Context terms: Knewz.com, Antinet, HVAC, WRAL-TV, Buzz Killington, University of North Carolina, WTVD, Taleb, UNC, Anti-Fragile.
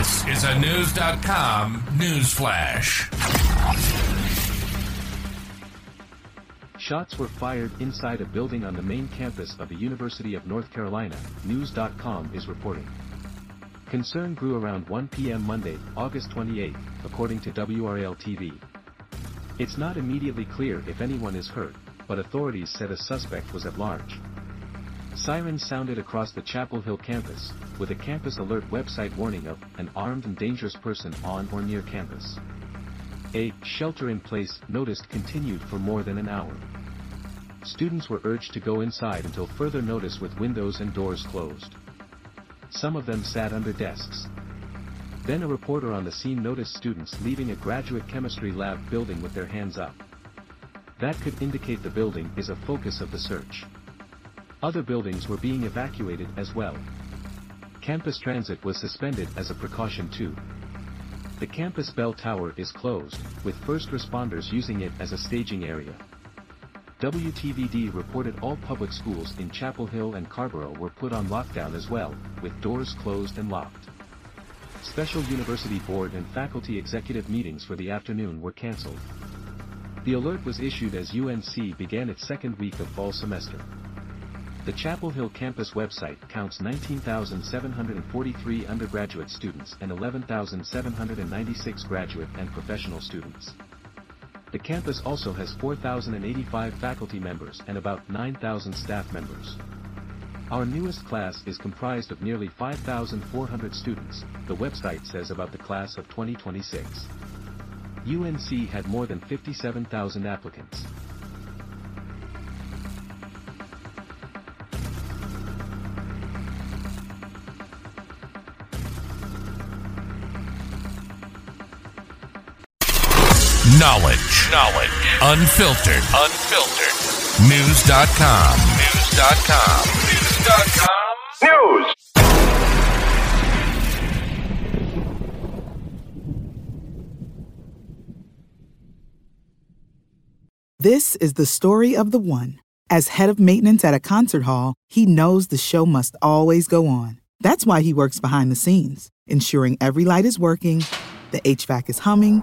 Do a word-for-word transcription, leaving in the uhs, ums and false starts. This is a Knewz dot com news flash. Shots were fired inside a building on the main campus of the University of North Carolina, Knewz dot com is reporting. Concern grew around one p m Monday, August twenty-eighth, according to W R A L T V. It's not immediately clear if anyone is hurt, but authorities said a suspect was at large. Sirens sounded across the Chapel Hill campus, with a campus alert website warning of an armed and dangerous person on or near campus. A shelter-in-place notice continued for more than an hour. Students were urged to go inside until further notice with windows and doors closed. Some of them sat under desks. Then a reporter on the scene noticed students leaving a graduate chemistry lab building with their hands up. That could indicate the building is a focus of the search. Other buildings were being evacuated as well. Campus transit was suspended as a precaution too. The campus bell tower is closed, with first responders using it as a staging area. W T V D reported all public schools in Chapel Hill and Carborough were put on lockdown as well, with doors closed and locked. Special university board and faculty executive meetings for the afternoon were canceled. The alert was issued as U N C began its second week of fall semester. The Chapel Hill campus website counts nineteen thousand seven hundred forty-three undergraduate students and eleven thousand seven hundred ninety-six graduate and professional students. The campus also has four thousand eighty-five faculty members and about nine thousand staff members. Our newest class is comprised of nearly five thousand four hundred students, the website says about the class of twenty twenty-six. U N C had more than fifty-seven thousand applicants. Knowledge. Knowledge. Unfiltered. Unfiltered. Knewz dot com. Knewz dot com. Knewz dot com. Knewz. This is the story of the one. As head of maintenance at a concert hall, he knows the show must always go on. That's why he works behind the scenes, ensuring every light is working, the H V A C is humming,